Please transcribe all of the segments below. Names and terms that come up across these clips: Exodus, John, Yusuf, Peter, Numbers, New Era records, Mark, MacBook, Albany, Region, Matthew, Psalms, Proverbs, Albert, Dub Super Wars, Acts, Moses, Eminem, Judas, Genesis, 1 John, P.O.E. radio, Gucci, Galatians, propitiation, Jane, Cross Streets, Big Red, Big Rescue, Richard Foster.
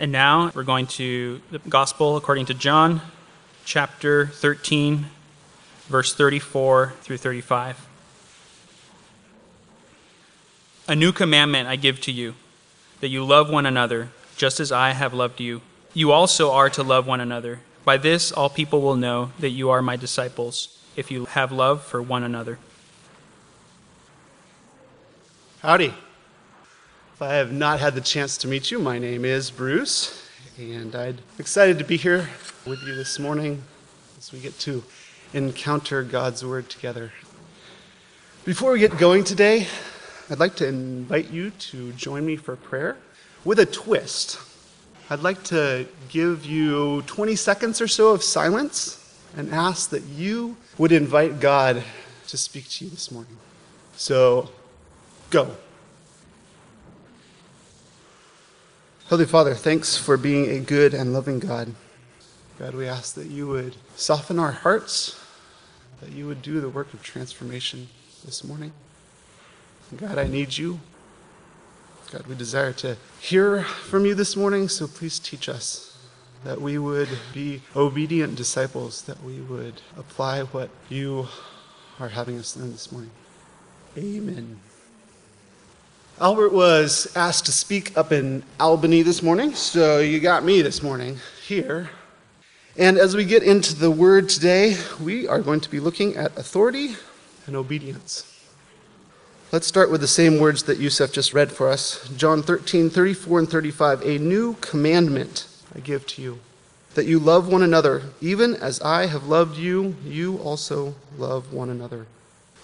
And now we're going to the Gospel according to John, chapter 13, verse 34 through 35. A new commandment I give to you, that you love one another, just as I have loved you. You also are to love one another. By this all people will know that you are my disciples, if you have love for one another. Howdy. If I have not had the chance to meet you, my name is Bruce, and I'm excited to be here with you this morning as we get to encounter God's Word together. Before we get going today, I'd like to invite you to join me for prayer with a twist. I'd like to give you 20 seconds or so of silence and ask that you would invite God to speak to you this morning. So, go. Holy Father, thanks for being a good and loving God. God, we ask that you would soften our hearts, that you would do the work of transformation this morning. God, I need you. God, we desire to hear from you this morning, so please teach us that we would be obedient disciples, that we would apply what you are having us learn this morning. Amen. Albert was asked to speak up in Albany this morning, so you got me this morning here. And as we get into the Word today, we are going to be looking at authority and obedience. Let's start with the same words that Yusuf just read for us. John 13, 34 and 35, a new commandment I give to you, that you love one another. Even as I have loved you, you also love one another.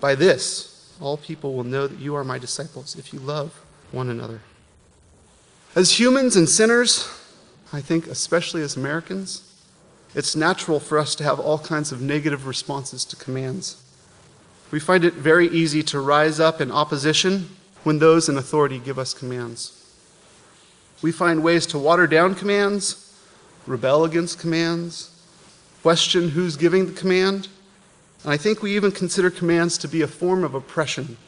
By this, all people will know that you are my disciples, if you love one another. As humans and sinners, I think especially as Americans, it's natural for us to have all kinds of negative responses to commands. We find it very easy to rise up in opposition when those in authority give us commands. We find ways to water down commands, rebel against commands, question who's giving the command, and I think we even consider commands to be a form of oppression,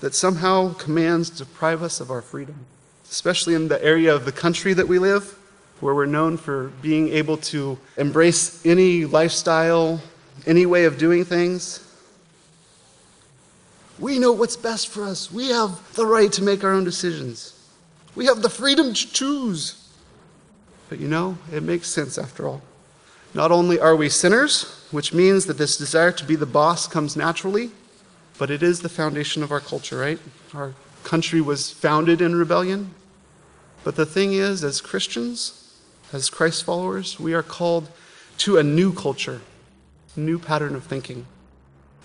that somehow commands deprive us of our freedom, especially in the area of the country that we live, where we're known for being able to embrace any lifestyle, any way of doing things. We know what's best for us. We have the right to make our own decisions. We have the freedom to choose. But you know, it makes sense after all. Not only are we sinners, which means that this desire to be the boss comes naturally, but it is the foundation of our culture, right? Our country was founded in rebellion. But the thing is, as Christians, as Christ followers, we are called to a new culture, a new pattern of thinking.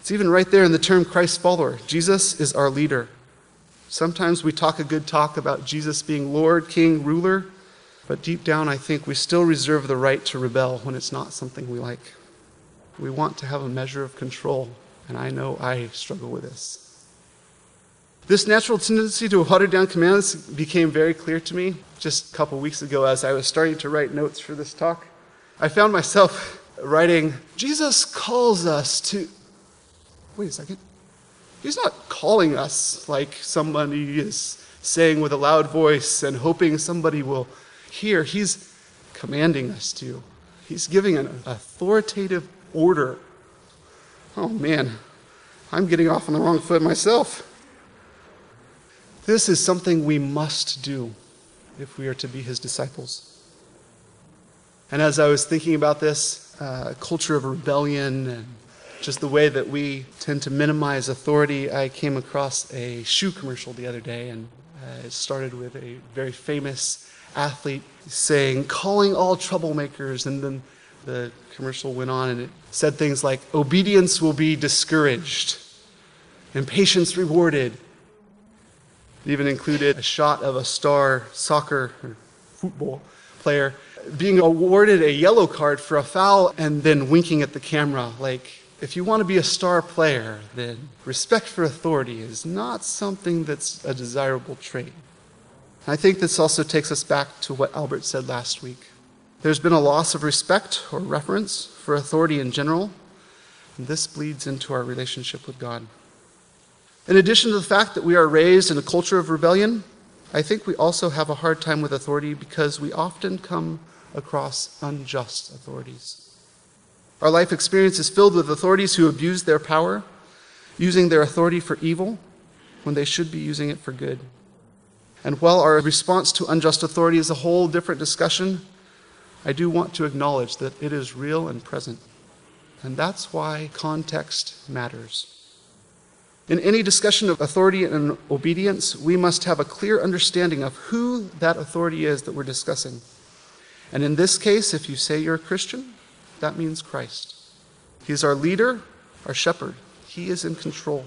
It's even right there in the term Christ follower. Jesus is our leader. Sometimes we talk a good talk about Jesus being Lord, King, ruler, but deep down I think we still reserve the right to rebel when it's not something we like. We want to have a measure of control, and I know I struggle with this. This natural tendency to water down commands became very clear to me just a couple weeks ago as I was starting to write notes for this talk. I found myself writing, Jesus calls us to... Wait a second. He's not calling us like somebody is saying with a loud voice and hoping somebody will hear. He's commanding us to. He's giving an authoritative order. Oh man, I'm getting off on the wrong foot myself. This is something we must do if we are to be his disciples. And as I was thinking about this, culture of rebellion and just the way that we tend to minimize authority, I came across a shoe commercial the other day, and it started with a very famous athlete saying, calling all troublemakers, and then the commercial went on, and it said things like, obedience will be discouraged, impatience rewarded. It even included a shot of a star soccer or football player being awarded a yellow card for a foul and then winking at the camera like, if you want to be a star player, then respect for authority is not something that's a desirable trait. I think this also takes us back to what Albert said last week. There's been a loss of respect or reverence for authority in general, and this bleeds into our relationship with God. In addition to the fact that we are raised in a culture of rebellion, I think we also have a hard time with authority because we often come across unjust authorities. Our life experience is filled with authorities who abuse their power, using their authority for evil when they should be using it for good. And while our response to unjust authority is a whole different discussion, I do want to acknowledge that it is real and present. And that's why context matters. In any discussion of authority and obedience, we must have a clear understanding of who that authority is that we're discussing. And in this case, if you say you're a Christian, that means Christ. He's our leader, our shepherd. He is in control.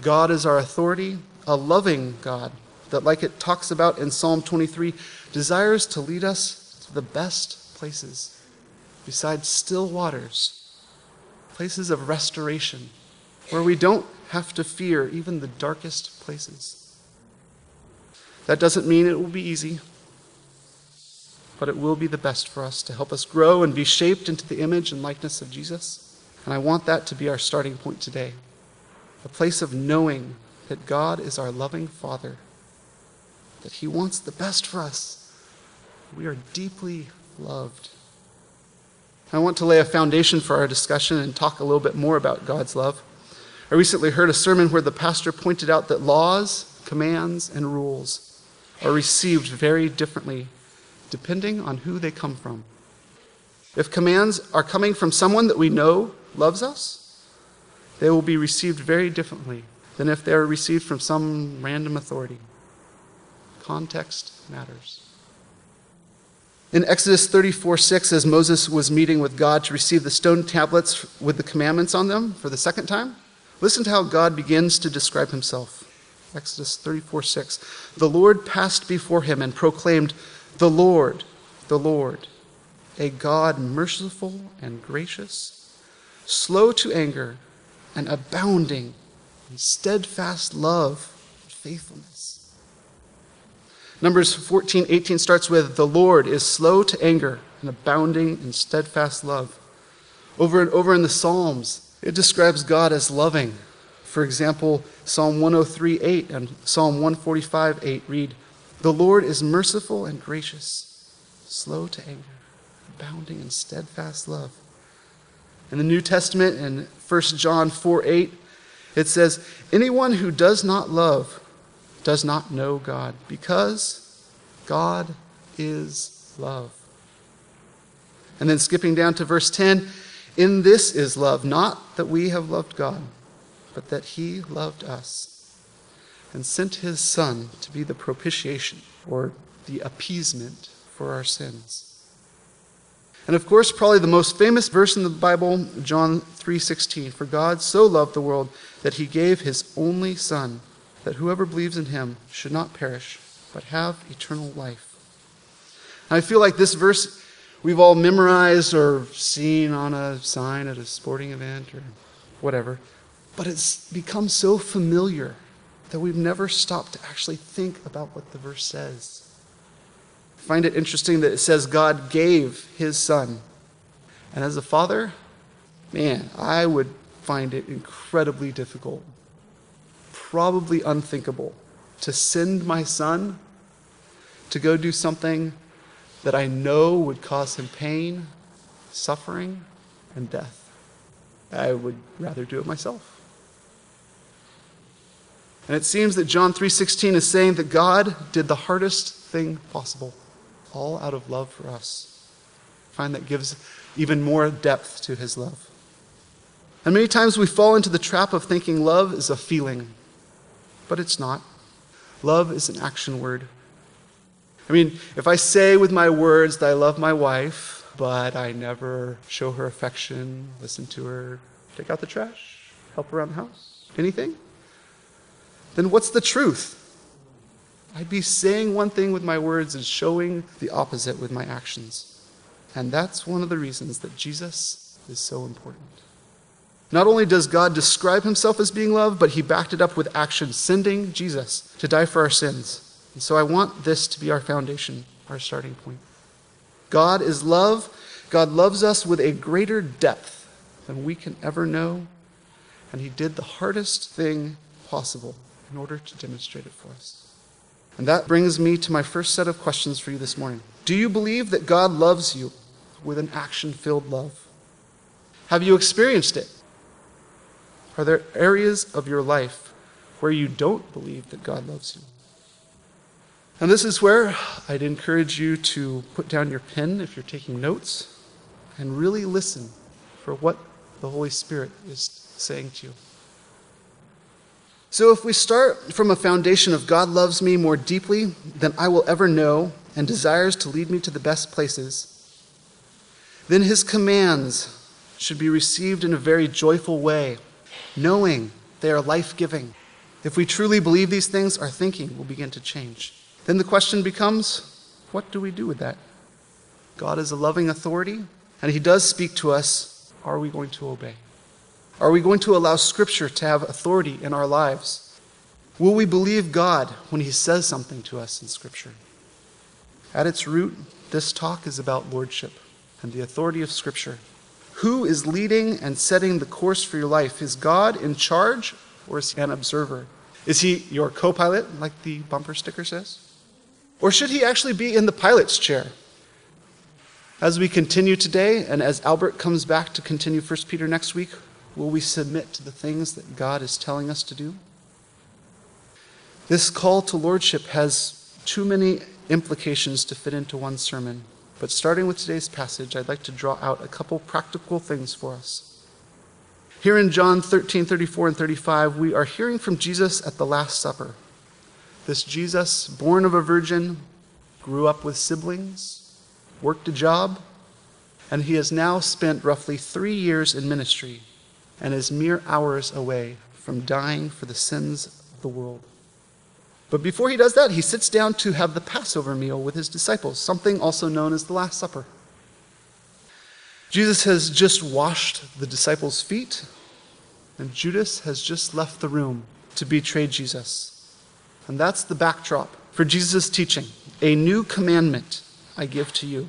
God is our authority, a loving God that, like it talks about in Psalm 23, desires to lead us to the best places, besides still waters, places of restoration, where we don't have to fear even the darkest places. That doesn't mean it will be easy, but it will be the best for us to help us grow and be shaped into the image and likeness of Jesus. And I want that to be our starting point today, a place of knowing that God is our loving Father, that He wants the best for us. We are deeply loved. I want to lay a foundation for our discussion and talk a little bit more about God's love. I recently heard a sermon where the pastor pointed out that laws, commands, and rules are received very differently depending on who they come from. If commands are coming from someone that we know loves us, they will be received very differently than if they are received from some random authority. Context matters. In Exodus 34:6, as Moses was meeting with God to receive the stone tablets with the commandments on them for the second time, listen to how God begins to describe himself. Exodus 34:6. The Lord passed before him and proclaimed, the Lord, a God merciful and gracious, slow to anger and abounding in steadfast love and faithfulness." Numbers 14:18 starts with, the Lord is slow to anger and abounding in steadfast love. Over and over in the Psalms, it describes God as loving. For example, Psalm 103:8 and Psalm 145:8 read, "The Lord is merciful and gracious, slow to anger, abounding in steadfast love." In the New Testament, in 1 John 4:8, it says, "Anyone who does not love does not know God, because God is love." And then skipping down to verse 10, "In this is love, not that we have loved God, but that he loved us and sent his Son to be the propitiation or the appeasement for our sins." And of course, probably the most famous verse in the Bible, John 3:16, "For God so loved the world that he gave his only Son, that whoever believes in him should not perish, but have eternal life." And I feel like this verse we've all memorized or seen on a sign at a sporting event or whatever. But it's become so familiar that we've never stopped to actually think about what the verse says. I find it interesting that it says God gave his Son. And as a father, man, I would find it incredibly difficult, probably unthinkable, to send my son to go do something that I know would cause him pain, suffering, and death. I would rather do it myself. And it seems that John 3:16 is saying that God did the hardest thing possible, all out of love for us. I find that gives even more depth to his love. And many times we fall into the trap of thinking love is a feeling, but it's not. Love is an action word. I mean, if I say with my words that I love my wife, but I never show her affection, listen to her, take out the trash, help around the house, anything, then what's the truth? I'd be saying one thing with my words and showing the opposite with my actions. And that's one of the reasons that Jesus is so important. Not only does God describe himself as being love, but he backed it up with action, sending Jesus to die for our sins. And so I want this to be our foundation, our starting point. God is love. God loves us with a greater depth than we can ever know. And he did the hardest thing possible in order to demonstrate it for us. And that brings me to my first set of questions for you this morning. Do you believe that God loves you with an action-filled love? Have you experienced it? Are there areas of your life where you don't believe that God loves you? And this is where I'd encourage you to put down your pen if you're taking notes and really listen for what the Holy Spirit is saying to you. So if we start from a foundation of God loves me more deeply than I will ever know and desires to lead me to the best places, then his commands should be received in a very joyful way, knowing they are life-giving. If we truly believe these things, our thinking will begin to change. Then the question becomes, what do we do with that? God is a loving authority, and he does speak to us. Are we going to obey? Are we going to allow Scripture to have authority in our lives? Will we believe God when he says something to us in Scripture? At its root, this talk is about lordship and the authority of Scripture. Who is leading and setting the course for your life? Is God in charge, or is he an observer? Is he your co-pilot, like the bumper sticker says? Or should he actually be in the pilot's chair? As we continue today, and as Albert comes back to continue 1 Peter next week, will we submit to the things that God is telling us to do? This call to lordship has too many implications to fit into one sermon. But starting with today's passage, I'd like to draw out a couple practical things for us. Here in John 13, 34, and 35, we are hearing from Jesus at the Last Supper. This Jesus, born of a virgin, grew up with siblings, worked a job, and he has now spent roughly 3 years in ministry, and is mere hours away from dying for the sins of the world. But before he does that, he sits down to have the Passover meal with his disciples, something also known as the Last Supper. Jesus has just washed the disciples' feet, and Judas has just left the room to betray Jesus. And that's the backdrop for Jesus' teaching. A new commandment I give to you,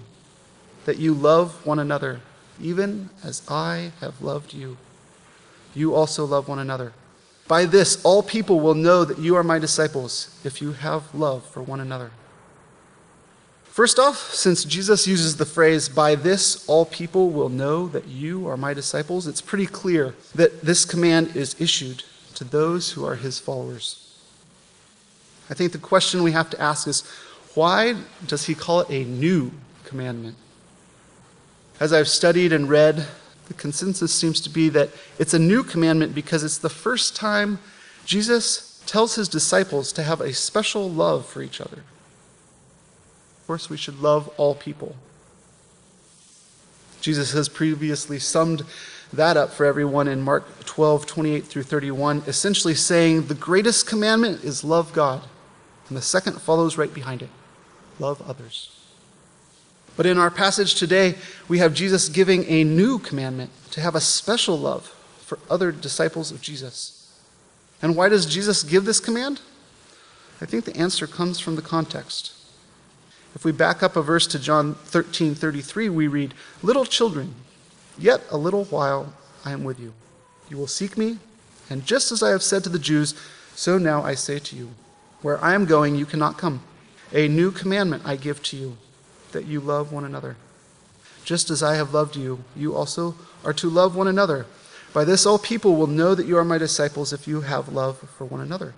that you love one another, even as I have loved you. You also love one another. By this, all people will know that you are my disciples, if you have love for one another. First off, since Jesus uses the phrase, by this, all people will know that you are my disciples, it's pretty clear that this command is issued to those who are his followers. I think the question we have to ask is, why does he call it a new commandment? As I've studied and read, the consensus seems to be that it's a new commandment because it's the first time Jesus tells his disciples to have a special love for each other. Of course, we should love all people. Jesus has previously summed that up for everyone in Mark 12, 28 through 31, essentially saying the greatest commandment is love God, and the second follows right behind it, love others. But in our passage today, we have Jesus giving a new commandment to have a special love for other disciples of Jesus. And why does Jesus give this command? I think the answer comes from the context. If we back up a verse to John 13, 33, we read, "Little children, yet a little while I am with you. You will seek me, and just as I have said to the Jews, so now I say to you, where I am going, you cannot come. A new commandment I give to you, that you love one another. Just as I have loved you, you also are to love one another. By this all people will know that you are my disciples if you have love for one another."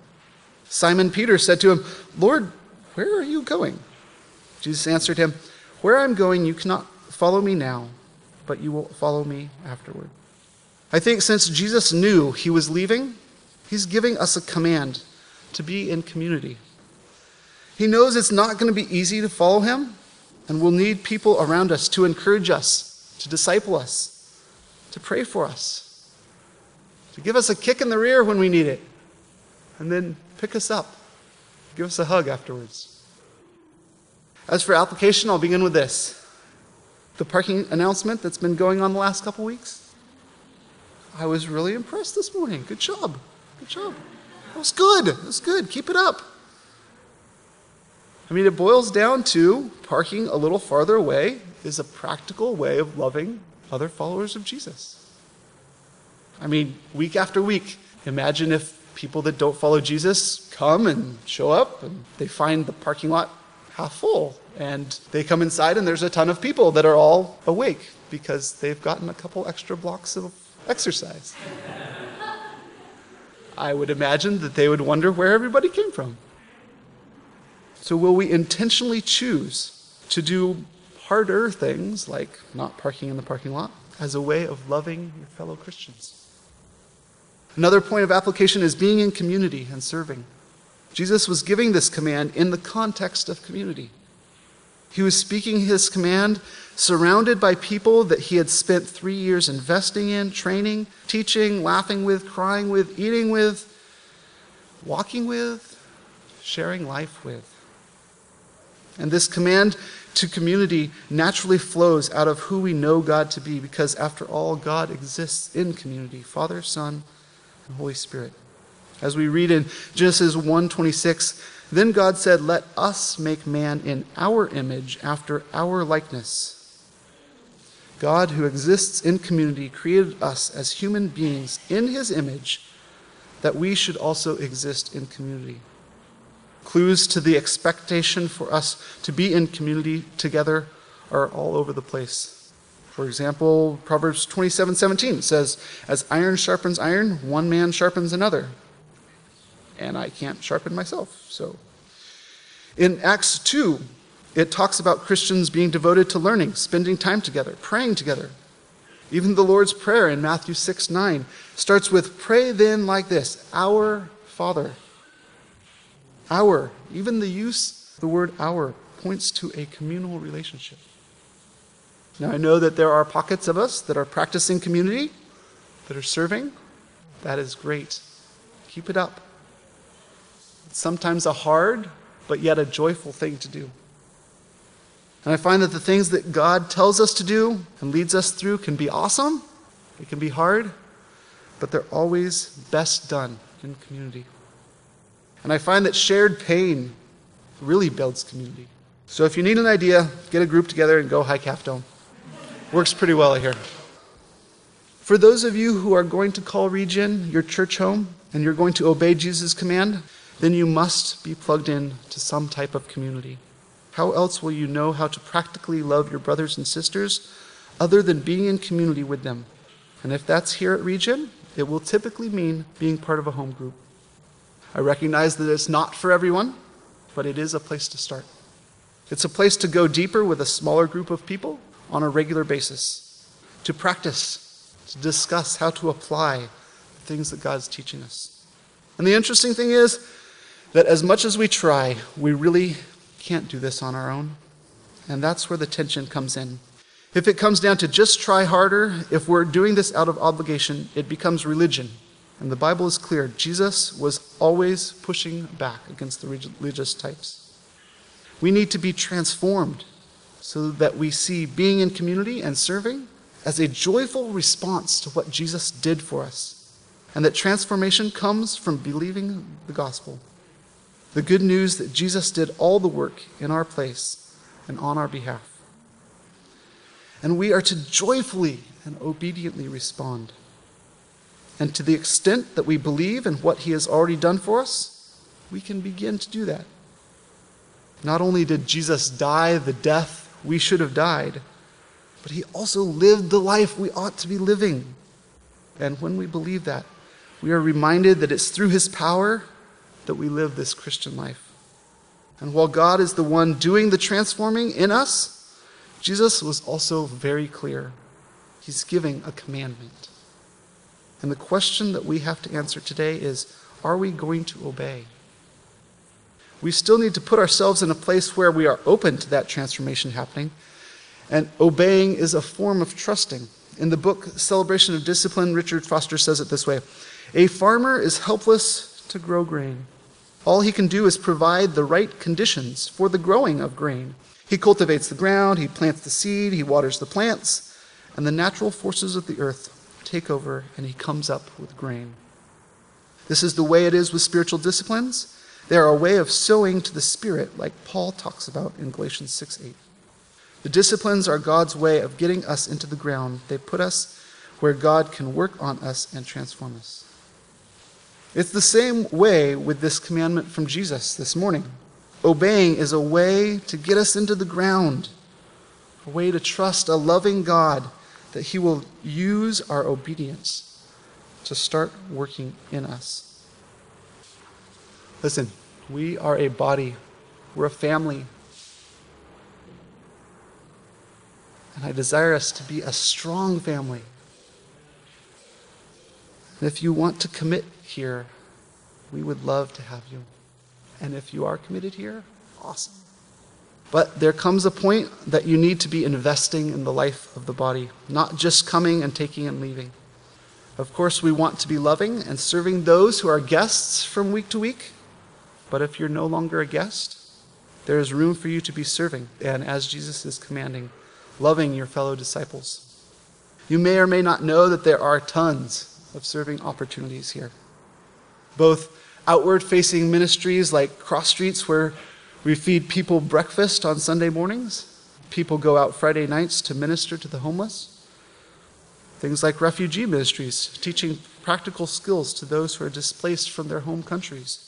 Simon Peter said to him, "Lord, where are you going?" Jesus answered him, "Where I am going, you cannot follow me now, but you will follow me afterward." I think since Jesus knew he was leaving, he's giving us a command to be in community. He knows it's not going to be easy to follow him, and we'll need people around us to encourage us, to disciple us, to pray for us, to give us a kick in the rear when we need it, and then pick us up, give us a hug afterwards. As for application, I'll begin with this. The parking announcement that's been going on the last couple weeks, I was really impressed this morning. Good job. That was good. Keep it up. I mean, it boils down to parking a little farther away is a practical way of loving other followers of Jesus. I mean, week after week, imagine if people that don't follow Jesus come and show up, and they find the parking lot half full. And they come inside, and there's a ton of people that are all awake because they've gotten a couple extra blocks of exercise. I would imagine that they would wonder where everybody came from. So will we intentionally choose to do harder things, like not parking in the parking lot, as a way of loving your fellow Christians? Another point of application is being in community and serving. Jesus was giving this command in the context of community. He was speaking his command surrounded by people that he had spent 3 years investing in, training, teaching, laughing with, crying with, eating with, walking with, sharing life with. And this command to community naturally flows out of who we know God to be, because after all, God exists in community, Father, Son, and Holy Spirit. As we read in Genesis 1:26, "Then God said, 'Let us make man in our image, after our likeness.'" God, who exists in community, created us as human beings in his image, that we should also exist in community. Clues to the expectation for us to be in community together are all over the place. For example, Proverbs 27:17 says, "As iron sharpens iron, one man sharpens another." And I can't sharpen myself, so. In Acts 2, it talks about Christians being devoted to learning, spending time together, praying together. Even the Lord's Prayer in Matthew 6:9 starts with, "Pray then like this, our Father." Our, even the use of the word our, points to a communal relationship. Now I know that there are pockets of us that are practicing community, that are serving. That is great. Keep it up. It's sometimes a hard, but yet a joyful thing to do. And I find that the things that God tells us to do and leads us through can be awesome, they can be hard, but they're always best done in community. And I find that shared pain really builds community. So if you need an idea, get a group together and go hike Half Dome. Works pretty well out here. For those of you who are going to call Region your church home, and you're going to obey Jesus' command, then you must be plugged in to some type of community. How else will you know how to practically love your brothers and sisters other than being in community with them? And if that's here at Region, it will typically mean being part of a home group. I recognize that it's not for everyone, but it is a place to start. It's a place to go deeper with a smaller group of people on a regular basis, to practice, to discuss how to apply the things that God's teaching us. And the interesting thing is that as much as we try, we really can't do this on our own. And that's where the tension comes in. If it comes down to just try harder, if we're doing this out of obligation, it becomes religion. And the Bible is clear. Jesus was always pushing back against the religious types. We need to be transformed so that we see being in community and serving as a joyful response to what Jesus did for us. And that transformation comes from believing the gospel. The good news that Jesus did all the work in our place and on our behalf. And we are to joyfully and obediently respond. And to the extent that we believe in what he has already done for us, we can begin to do that. Not only did Jesus die the death we should have died, but he also lived the life we ought to be living. And when we believe that, we are reminded that it's through his power that we live this Christian life. And while God is the one doing the transforming in us, Jesus was also very clear. He's giving a commandment. And the question that we have to answer today is, are we going to obey? We still need to put ourselves in a place where we are open to that transformation happening. And obeying is a form of trusting. In the book Celebration of Discipline, Richard Foster says it this way: "A farmer is helpless to grow grain. All he can do is provide the right conditions for the growing of grain. He cultivates the ground, he plants the seed, he waters the plants, and the natural forces of the earth take over, and he comes up with grain." This is the way it is with spiritual disciplines. They are a way of sowing to the Spirit, like Paul talks about in Galatians 6:8. The disciplines are God's way of getting us into the ground. They put us where God can work on us and transform us. It's the same way with this commandment from Jesus this morning. Obeying is a way to get us into the ground, a way to trust a loving God that he will use our obedience to start working in us. Listen, we are a body. We're a family. And I desire us to be a strong family. And if you want to commit here, we would love to have you. And if you are committed here, awesome. But there comes a point that you need to be investing in the life of the body, not just coming and taking and leaving. Of course, we want to be loving and serving those who are guests from week to week. But if you're no longer a guest, there is room for you to be serving, and as Jesus is commanding, loving your fellow disciples. You may or may not know that there are tons of serving opportunities here. Both outward-facing ministries like Cross Streets, where we feed people breakfast on Sunday mornings. People go out Friday nights to minister to the homeless. Things like refugee ministries, teaching practical skills to those who are displaced from their home countries.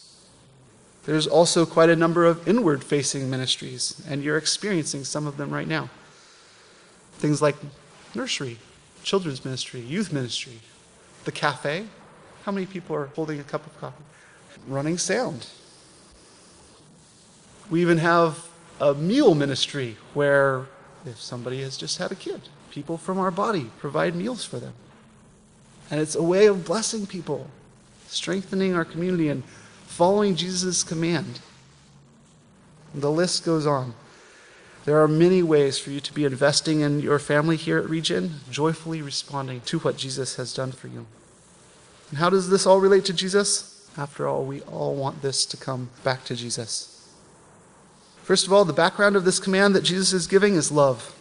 There's also quite a number of inward-facing ministries, and you're experiencing some of them right now. Things like nursery, children's ministry, youth ministry, the cafe. How many people are holding a cup of coffee? Running sound. We even have a meal ministry where, if somebody has just had a kid, people from our body provide meals for them. And it's a way of blessing people, strengthening our community, and following Jesus' command. The list goes on. There are many ways for you to be investing in your family here at Region, joyfully responding to what Jesus has done for you. And how does this all relate to Jesus? After all, we all want this to come back to Jesus. First of all, the background of this command that Jesus is giving is love.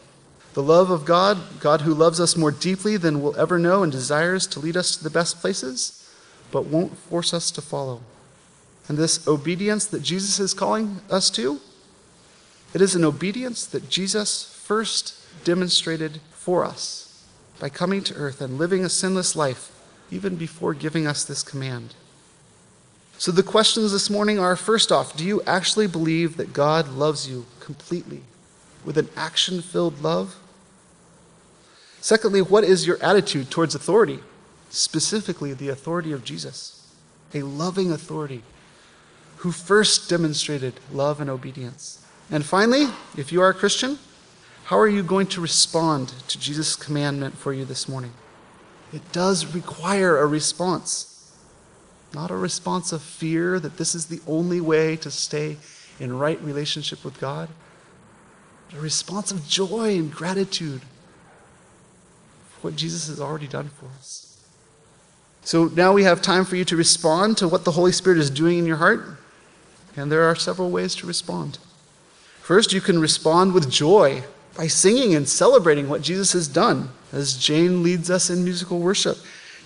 The love of God who loves us more deeply than we'll ever know and desires to lead us to the best places, but won't force us to follow. And this obedience that Jesus is calling us to, it is an obedience that Jesus first demonstrated for us by coming to earth and living a sinless life, even before giving us this command. So the questions this morning are, first off, do you actually believe that God loves you completely with an action-filled love? Secondly, what is your attitude towards authority, specifically the authority of Jesus, a loving authority who first demonstrated love and obedience? And finally, if you are a Christian, how are you going to respond to Jesus' commandment for you this morning? It does require a response, not a response of fear that this is the only way to stay in right relationship with God, but a response of joy and gratitude for what Jesus has already done for us. So now we have time for you to respond to what the Holy Spirit is doing in your heart. And there are several ways to respond. First, you can respond with joy by singing and celebrating what Jesus has done. As Jane leads us in musical worship,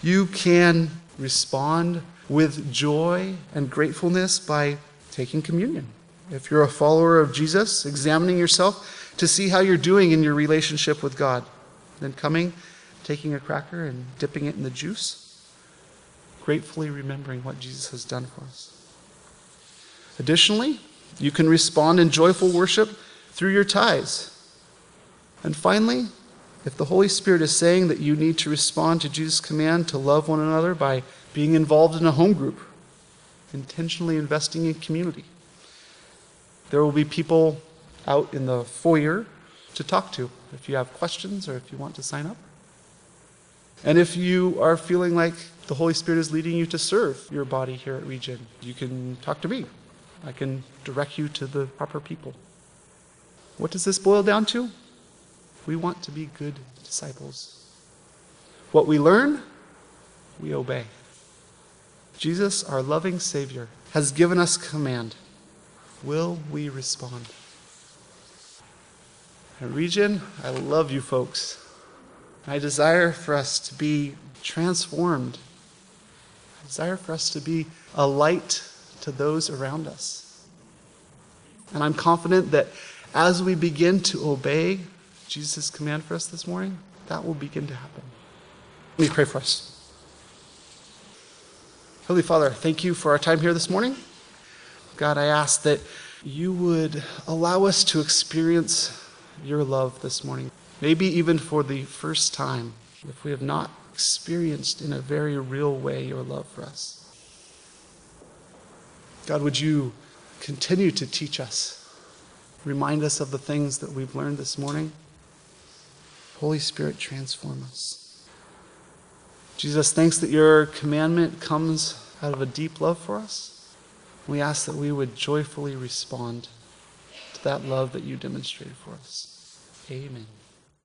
you can respond with joy and gratefulness by taking communion. If you're a follower of Jesus, examining yourself to see how you're doing in your relationship with God. Then coming, taking a cracker and dipping it in the juice. Gratefully remembering what Jesus has done for us. Additionally, you can respond in joyful worship through your tithes. And finally, if the Holy Spirit is saying that you need to respond to Jesus' command to love one another by being involved in a home group, intentionally investing in community, there will be people out in the foyer to talk to if you have questions or if you want to sign up. And if you are feeling like the Holy Spirit is leading you to serve your body here at Region, you can talk to me. I can direct you to the proper people. What does this boil down to? We want to be good disciples. What we learn, we obey. Jesus, our loving Savior, has given us command. Will we respond? At Region, I love you folks. I desire for us to be transformed. I desire for us to be a light to those around us. And I'm confident that as we begin to obey Jesus' command for us this morning, that will begin to happen. Let me pray for us. Holy Father, thank you for our time here this morning. God, I ask that you would allow us to experience your love this morning, maybe even for the first time, if we have not experienced in a very real way your love for us. God, would you continue to teach us, remind us of the things that we've learned this morning. Holy Spirit, transform us. Jesus, thanks that your commandment comes out of a deep love for us. We ask that we would joyfully respond to that love that you demonstrated for us. Amen.